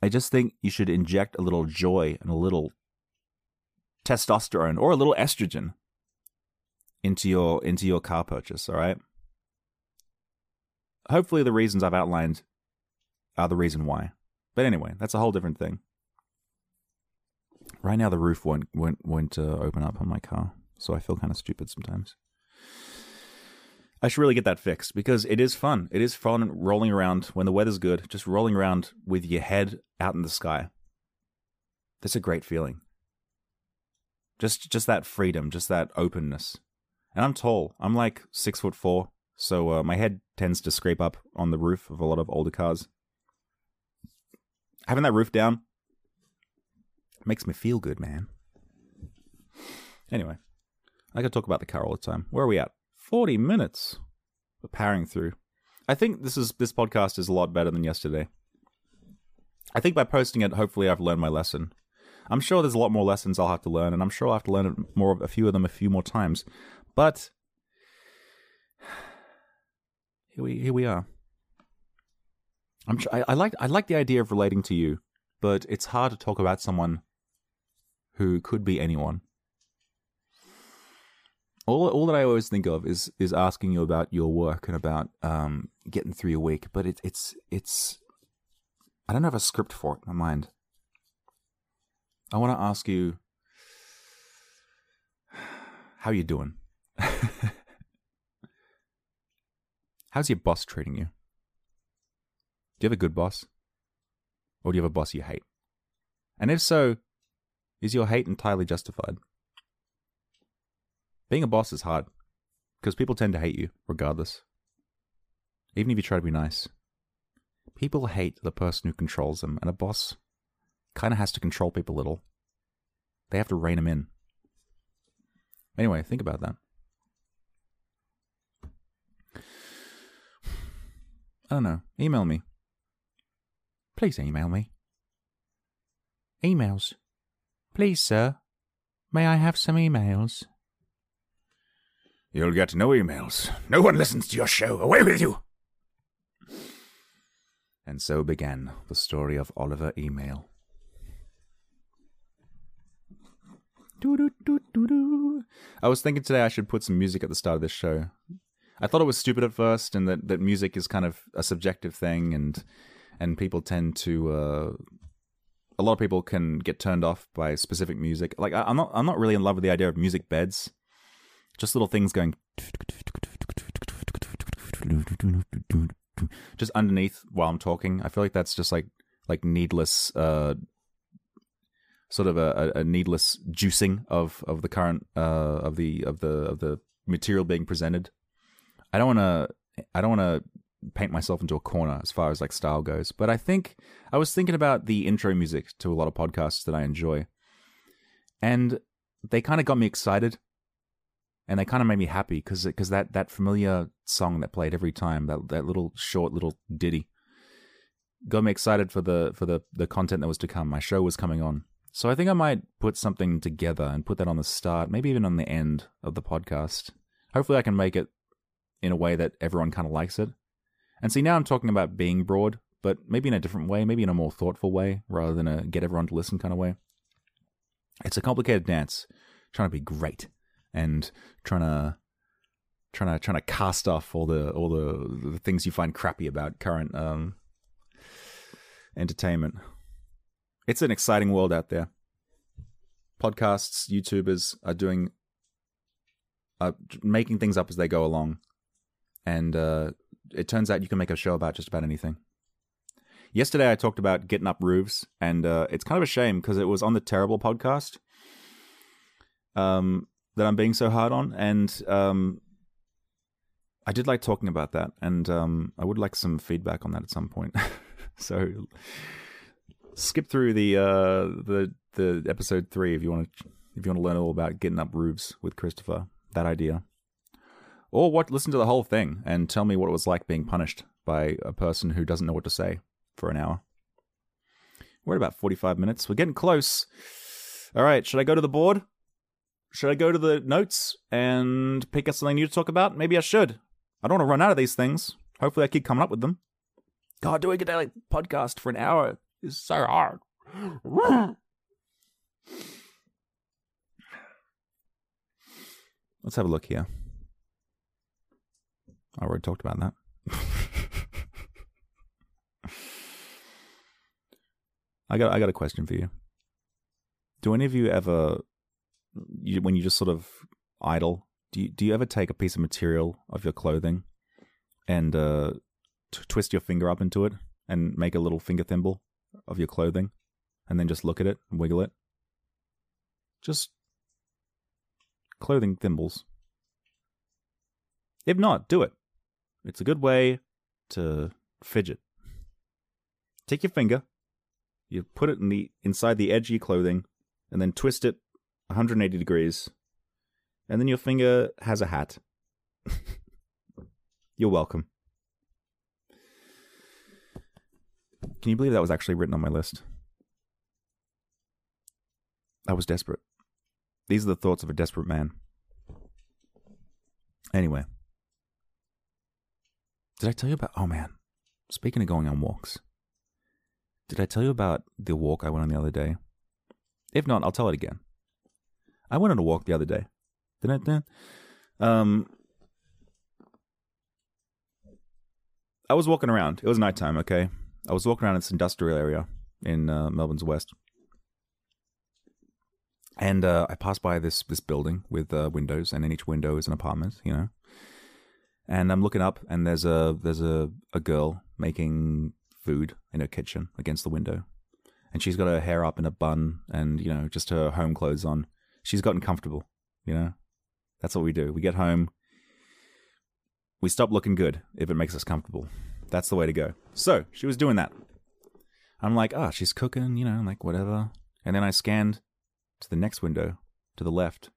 I just think you should inject a little joy and a little testosterone or a little estrogen into your car purchase, all right? Hopefully the reasons I've outlined are the reason why. But anyway, that's a whole different thing. Right now, the roof won't to open up on my car, so I feel kind of stupid sometimes. I should really get that fixed, because it is fun. It is fun rolling around when the weather's good, just rolling around with your head out in the sky. That's a great feeling. Just that freedom, just that openness. And I'm tall. I'm like 6'4", so my head tends to scrape up on the roof of a lot of older cars. Having that roof down makes me feel good, man. Anyway, I could talk about the car all the time. Where are we at? 40 minutes. We're powering through. I think this podcast is a lot better than yesterday. I think by posting it, hopefully I've learned my lesson. I'm sure there's a lot more lessons I'll have to learn, and I'm sure I'll have to learn a few more times. But here we are. I like the idea of relating to you, but it's hard to talk about someone who could be anyone. All that I always think of is asking you about your work and about getting through your week, but it's I don't have a script for it in my mind. I want to ask you, how you doing? How's your boss treating you? Do you have a good boss? Or do you have a boss you hate? And if so, is your hate entirely justified? Being a boss is hard, because people tend to hate you, regardless. Even if you try to be nice. People hate the person who controls them, and a boss kind of has to control people a little. They have to rein them in. Anyway, think about that. I don't know. Email me. Please email me. Emails. Please, sir. May I have some emails? You'll get no emails. No one listens to your show. Away with you! And so began the story of Oliver Email. I was thinking today I should put some music at the start of this show. I thought it was stupid at first, and that music is kind of a subjective thing, and people tend to a lot of people can get turned off by specific music. Like I'm not really in love with the idea of music beds, just little things going just underneath while I'm talking. I feel like that's just like needless. Sort of a needless juicing of the current of the material being presented. I don't wanna paint myself into a corner as far as like style goes, but I think I was thinking about the intro music to a lot of podcasts that I enjoy, and they kind of got me excited, and they kind of made me happy because that familiar song that played every time, that little short little ditty, got me excited for the content that was to come. My show was coming on. So I think I might put something together and put that on the start, maybe even on the end of the podcast. Hopefully I can make it in a way that everyone kind of likes it. And see, now I'm talking about being broad, but maybe in a different way, maybe in a more thoughtful way, rather than a get everyone to listen kind of way. It's a complicated dance, trying to be great and trying to cast off all the things you find crappy about current entertainment. It's an exciting world out there. Podcasts, YouTubers are making things up as they go along. And it turns out you can make a show about just about anything. Yesterday I talked about getting up roofs, and it's kind of a shame because it was on the terrible podcast that I'm being so hard on. And I did like talking about that, and I would like some feedback on that at some point. So... skip through the episode 3 if you want to learn all about getting up roofs with Christopher, that idea, or listen to the whole thing and tell me what it was like being punished by a person who doesn't know what to say for an hour. We're at about 45 minutes. We're getting close. All right, should I go to the board? Should I go to the notes and pick up something new to talk about? Maybe I should. I don't want to run out of these things. Hopefully, I keep coming up with them. God, doing a daily podcast for an hour. It's so hard. Let's have a look here. I already talked about that. I got a question for you. Do any of you ever, when you just sort of idle, do you ever take a piece of material of your clothing and twist your finger up into it and make a little finger thimble of your clothing, and then just look at it and wiggle it? Just clothing thimbles. If not, do it. It's a good way to fidget. Take your finger, You put it in the inside the edge of your clothing, and then twist it 180 degrees, and then your finger has a hat. You're welcome. Can you believe that was actually written on my list? I was desperate. These are the thoughts of a desperate man. Anyway. Did I tell you about... Oh, man. Speaking of going on walks. Did I tell you about the walk I went on the other day? If not, I'll tell it again. I went on a walk the other day. Didn't I? I was walking around. It was nighttime, okay? I was walking around in this industrial area in Melbourne's west. And I passed by this building with windows, and in each window is an apartment, you know. And I'm looking up, and there's a girl making food in her kitchen against the window. And she's got her hair up in a bun and, you know, just her home clothes on. She's gotten comfortable, you know. That's what we do. We get home. We stop looking good if it makes us comfortable. That's the way to go. So, she was doing that. I'm like, she's cooking, you know, like whatever. And then I scanned to the next window, to the left.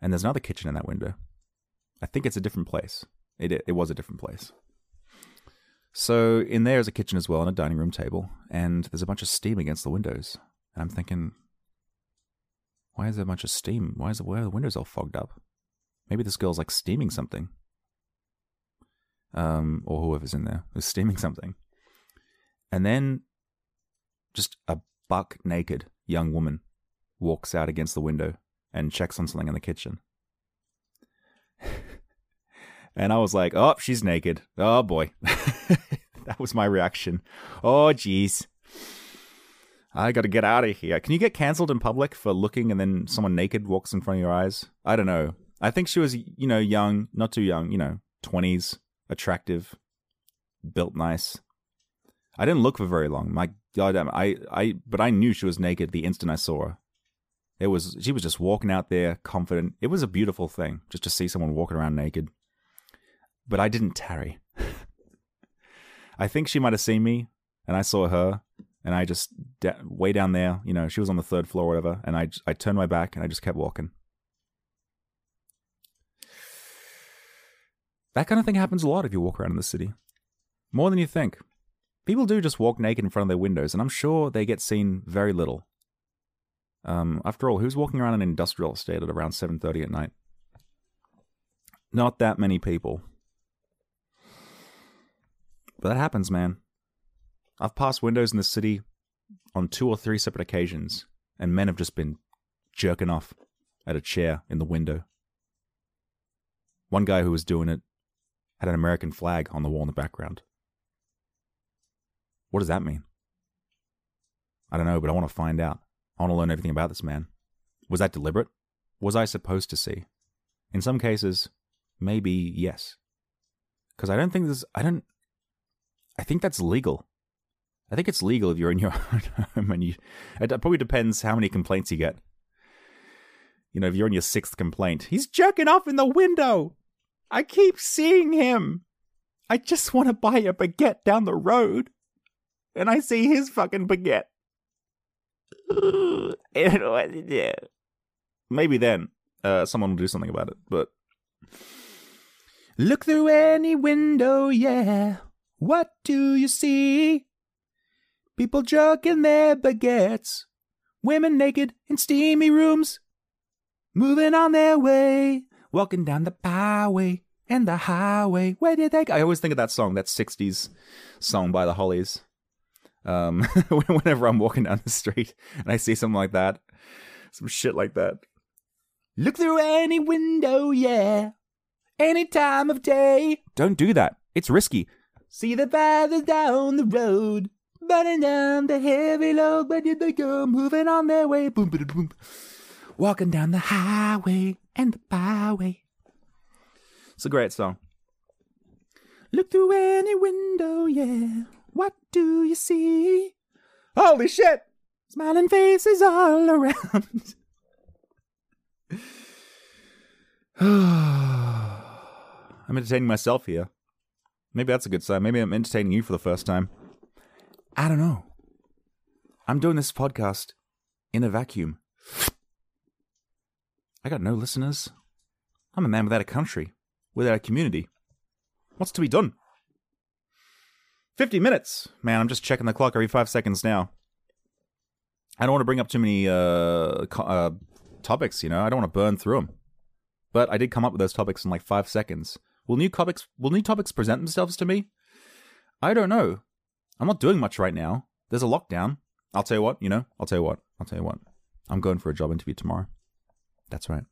And there's another kitchen in that window. I think it's a different place. It was a different place. So, in there is a kitchen as well and a dining room table. And there's a bunch of steam against the windows. And I'm thinking, why is there a bunch of steam? Why are the windows all fogged up? Maybe this girl's like steaming something. Or whoever's in there is steaming something. And then just a buck naked young woman walks out against the window and checks on something in the kitchen. And I was like, oh, she's naked. Oh, boy. That was my reaction. Oh, geez. I got to get out of here. Can you get cancelled in public for looking and then someone naked walks in front of your eyes? I don't know. I think she was, you know, young, not too young, you know, 20s. Attractive, built nice. I didn't look for very long. My goddamn, but I knew she was naked the instant I saw her. She was just walking out there, confident. It was a beautiful thing just to see someone walking around naked. But I didn't tarry. I think she might have seen me, and I saw her, and I just way down there. You know, she was on the third floor, or whatever. And I turned my back and I just kept walking. That kind of thing happens a lot if you walk around in the city. More than you think. People do just walk naked in front of their windows, and I'm sure they get seen very little. After all, who's walking around an industrial estate at around 7:30 at night? Not that many people. But that happens, man. I've passed windows in the city on 2 or 3 separate occasions, and men have just been jerking off at a chair in the window. One guy who was doing it had an American flag on the wall in the background. What does that mean? I don't know, but I want to find out. I want to learn everything about this man. Was that deliberate? Was I supposed to see? In some cases, maybe yes. Because I don't think this... I think that's legal. I think it's legal if you're in your own home and you... It probably depends how many complaints you get. You know, if you're on your 6th complaint, he's jerking off in the window! I keep seeing him. I just want to buy a baguette down the road. And I see his fucking baguette. I don't know what to do. Maybe then someone will do something about it. But look through any window, yeah. What do you see? People jerking their baguettes. Women naked in steamy rooms. Moving on their way. Walking down the byway and the highway. Where did they go? I always think of that song, that 60s song by the Hollies. Whenever I'm walking down the street and I see something like that, some shit like that. Look through any window, yeah. Any time of day. Don't do that. It's risky. See the fathers down the road. Burning down the heavy load. Where did they go? Moving on their way. Boom, boom, boom. Walking down the highway and the byway. It's a great song. Look through any window, yeah. What do you see? Holy shit! Smiling faces all around. I'm entertaining myself here. Maybe that's a good sign. Maybe I'm entertaining you for the first time. I don't know. I'm doing this podcast in a vacuum. I got no listeners. I'm a man without a country, without a community. What's to be done? 50 minutes! Man, I'm just checking the clock every 5 seconds now. I don't want to bring up too many topics, you know? I don't want to burn through them. But I did come up with those topics in like 5 seconds. Will new topics present themselves to me? I don't know. I'm not doing much right now. There's a lockdown. I'll tell you what. I'm going for a job interview tomorrow. That's right.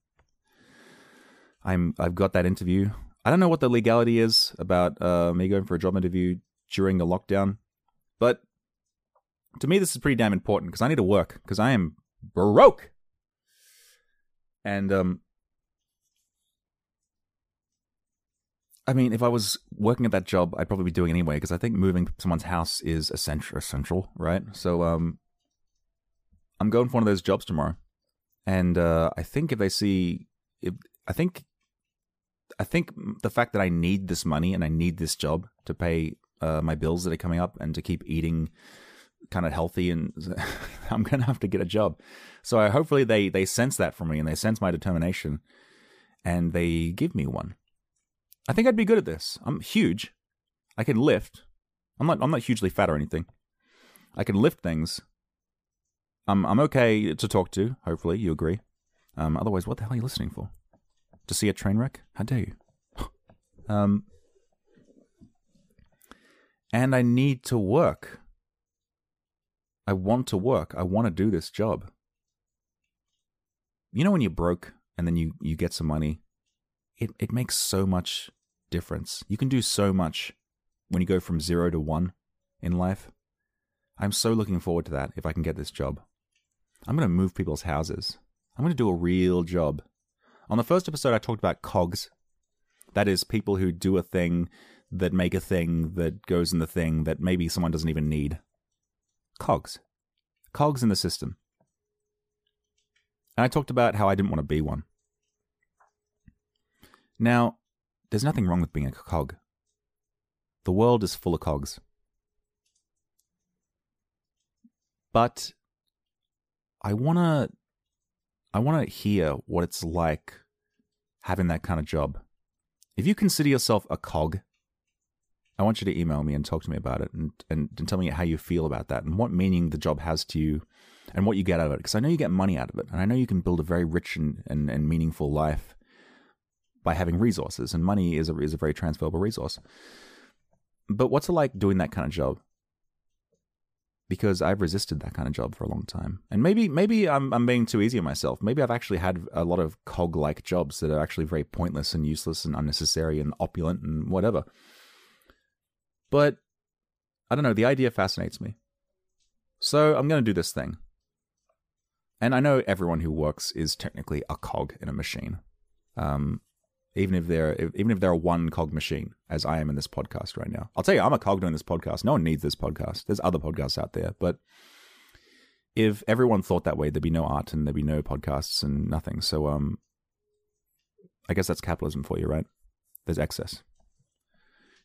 I've got that interview. I don't know what the legality is about me going for a job interview during a lockdown, but to me this is pretty damn important because I need to work because I am broke. And I mean, if I was working at that job, I'd probably be doing it anyway because I think moving someone's house is essential, right? So I'm going for one of those jobs tomorrow, and I think if they see, I think the fact that I need this money and I need this job to pay my bills that are coming up and to keep eating kind of healthy, and I'm going to have to get a job. So hopefully they sense that from me and they sense my determination and they give me one. I think I'd be good at this. I'm huge. I can lift. I'm not hugely fat or anything. I can lift things. I'm okay to talk to. Hopefully you agree. Otherwise, what the hell are you listening for? To see a train wreck? How dare you? And I need to work. I want to work. I want to do this job. You know when you're broke and then you get some money, it makes so much difference. You can do so much when you go from 0 to 1 in life. I'm so looking forward to that if I can get this job. I'm going to move people's houses. I'm going to do a real job. On the first episode, I talked about cogs. That is, people who do a thing, that make a thing, that goes in the thing, that maybe someone doesn't even need. Cogs. Cogs in the system. And I talked about how I didn't want to be one. Now, there's nothing wrong with being a cog. The world is full of cogs. But I want to hear what it's like having that kind of job. If you consider yourself a cog, I want you to email me and talk to me about it and tell me how you feel about that and what meaning the job has to you and what you get out of it. Because I know you get money out of it and I know you can build a very rich and meaningful life by having resources, and money is a very transferable resource. But what's it like doing that kind of job? Because I've resisted that kind of job for a long time. And maybe I'm being too easy on myself. Maybe I've actually had a lot of cog-like jobs that are actually very pointless and useless and unnecessary and opulent and whatever. But, I don't know, the idea fascinates me. So I'm going to do this thing. And I know everyone who works is technically a cog in a machine. Even if they're a one cog machine, as I am in this podcast right now. I'll tell you, I'm a cog doing this podcast. No one needs this podcast. There's other podcasts out there, but if everyone thought that way, there'd be no art and there'd be no podcasts and nothing. So, I guess that's capitalism for you, right? There's excess.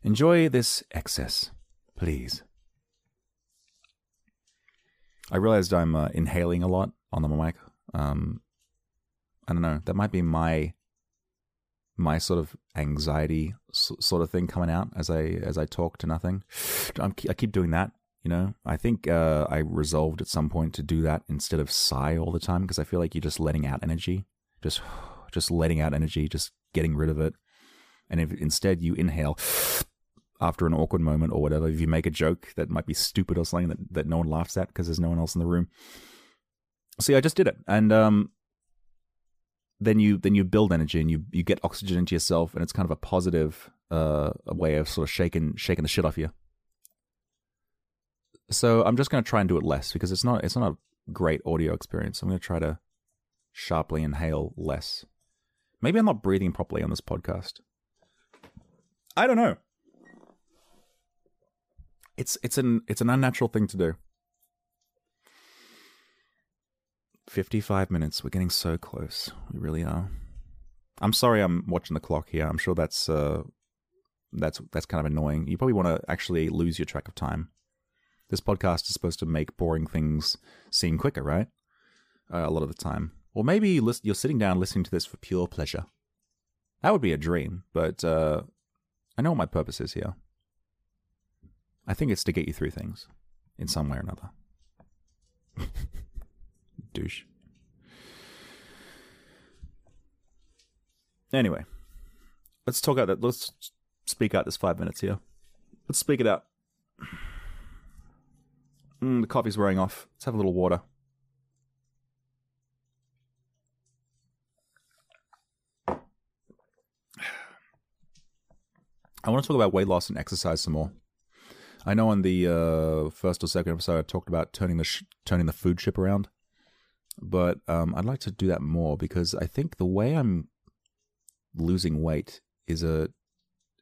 Enjoy this excess, please. I realized I'm inhaling a lot on the mic. I don't know. That might be my sort of anxiety sort of thing coming out as I talk to nothing. I keep doing that, you know. I think I resolved at some point to do that instead of sigh all the time because I feel like you're just letting out energy, just letting out energy, just getting rid of it. And if instead you inhale after an awkward moment or whatever, if you make a joke that might be stupid or something that no one laughs at because there's no one else in the room. See, I just did it, and Then you build energy and you get oxygen into yourself, and it's kind of a positive way of sort of shaking the shit off you. So I'm just going to try and do it less because it's not a great audio experience. I'm going to try to sharply inhale less. Maybe I'm not breathing properly on this podcast. I don't know. It's an unnatural thing to do. 55 minutes. We're getting so close. We really are. I'm sorry I'm watching the clock here. I'm sure that's kind of annoying. You probably want to actually lose your track of time. This podcast is supposed to make boring things seem quicker, right? A lot of the time. Or maybe you're sitting down listening to this for pure pleasure. That would be a dream, but I know what my purpose is here. I think it's to get you through things in some way or another. Douche. Anyway, let's talk about that. Let's speak out this 5 minutes here. Let's speak it out. The coffee's wearing off. Let's have a little water. I want to talk about weight loss and exercise some more. I know on the first or second episode I talked about turning the food ship around, but I'd like to do that more because I think the way I'm losing weight is and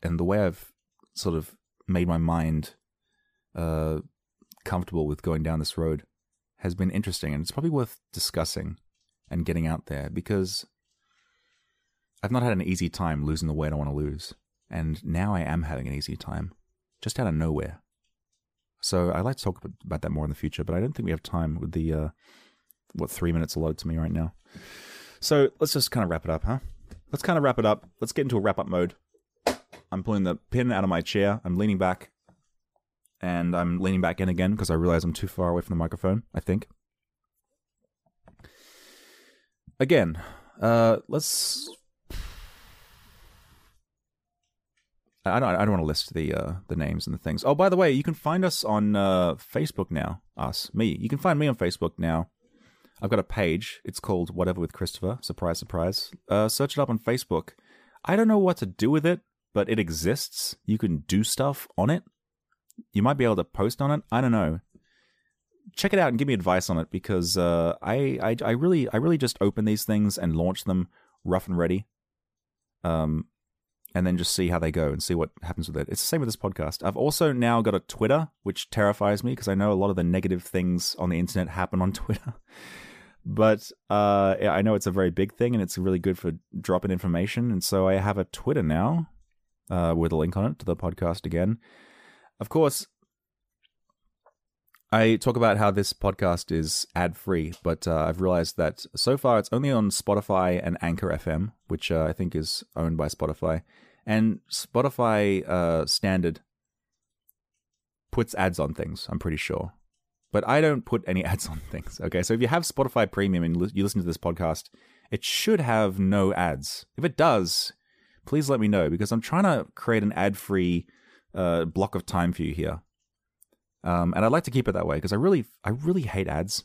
the way I've sort of made my mind comfortable with going down this road has been interesting, and it's probably worth discussing and getting out there because I've not had an easy time losing the weight I want to lose, and now I am having an easy time just out of nowhere. So I'd like to talk about that more in the future, but I don't think we have time with the 3 minutes allotted to me right now. So let's just kind of wrap it up, huh? Let's kind of wrap it up. Let's get into a wrap-up mode. I'm pulling the pin out of my chair. I'm leaning back. And I'm leaning back in again because I realize I'm too far away from the microphone, I think. Again, let's... I don't want to list the names and the things. Oh, by the way, you can find us on Facebook now. Us. Me. You can find me on Facebook now. I've got a page. It's called Whatever with Christopher. Surprise, surprise. Search it up on Facebook. I don't know what to do with it, but it exists. You can do stuff on it. You might be able to post on it. I don't know. Check it out and give me advice on it because I really just open these things and launch them rough and ready. And then just see how they go and see what happens with it. It's the same with this podcast. I've also now got a Twitter, which terrifies me because I know a lot of the negative things on the internet happen on Twitter. But I know it's a very big thing and it's really good for dropping information. And so I have a Twitter now with a link on it to the podcast again. Of course, I talk about how this podcast is ad-free, but I've realized that so far it's only on Spotify and Anchor FM, which I think is owned by Spotify. And Spotify standard puts ads on things, I'm pretty sure. But I don't put any ads on things, okay? So if you have Spotify Premium and you listen to this podcast, it should have no ads. If it does, please let me know, because I'm trying to create an ad-free block of time for you here. And I'd like to keep it that way because I really hate ads,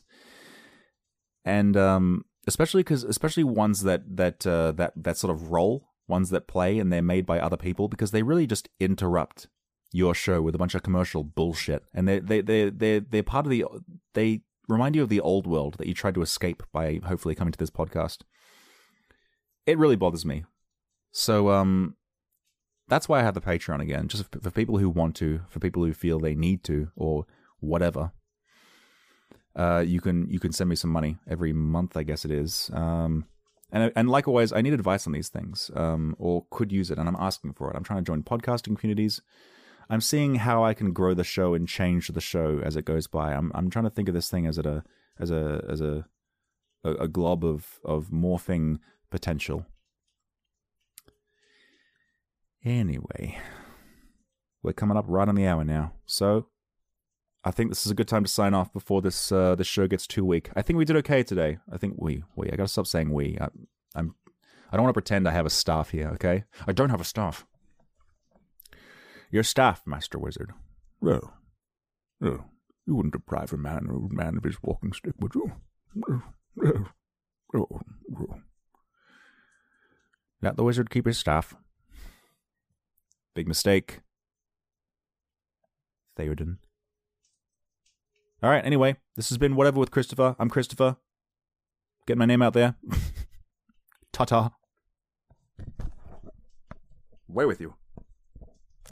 and especially ones that sort of roll, ones that play and they're made by other people, because they really just interrupt your show with a bunch of commercial bullshit, and they're part of they remind you of the old world that you tried to escape by hopefully coming to this podcast. It really bothers me, so that's why I have the Patreon again, just for people who want to, for people who feel they need to, or whatever. You can send me some money every month, I guess it is. And likewise, I need advice on these things, or could use it, and I'm asking for it. I'm trying to join podcasting communities. I'm seeing how I can grow the show and change the show as it goes by. I'm trying to think of this thing as a glob of morphing potential. Anyway, we're coming up right on the hour now, so I think this is a good time to sign off before this show gets too weak. I think we did okay today. I think we. I gotta stop saying we. I don't want to pretend I have a staff here. Okay, I don't have a staff. Your staff, Master Wizard. No, you wouldn't deprive a man of his walking stick, would you? No. Let the wizard keep his staff. Big mistake. Theoden. All right, anyway, this has been Whatever with Christopher. I'm Christopher. Get my name out there. Ta-ta. Way with you.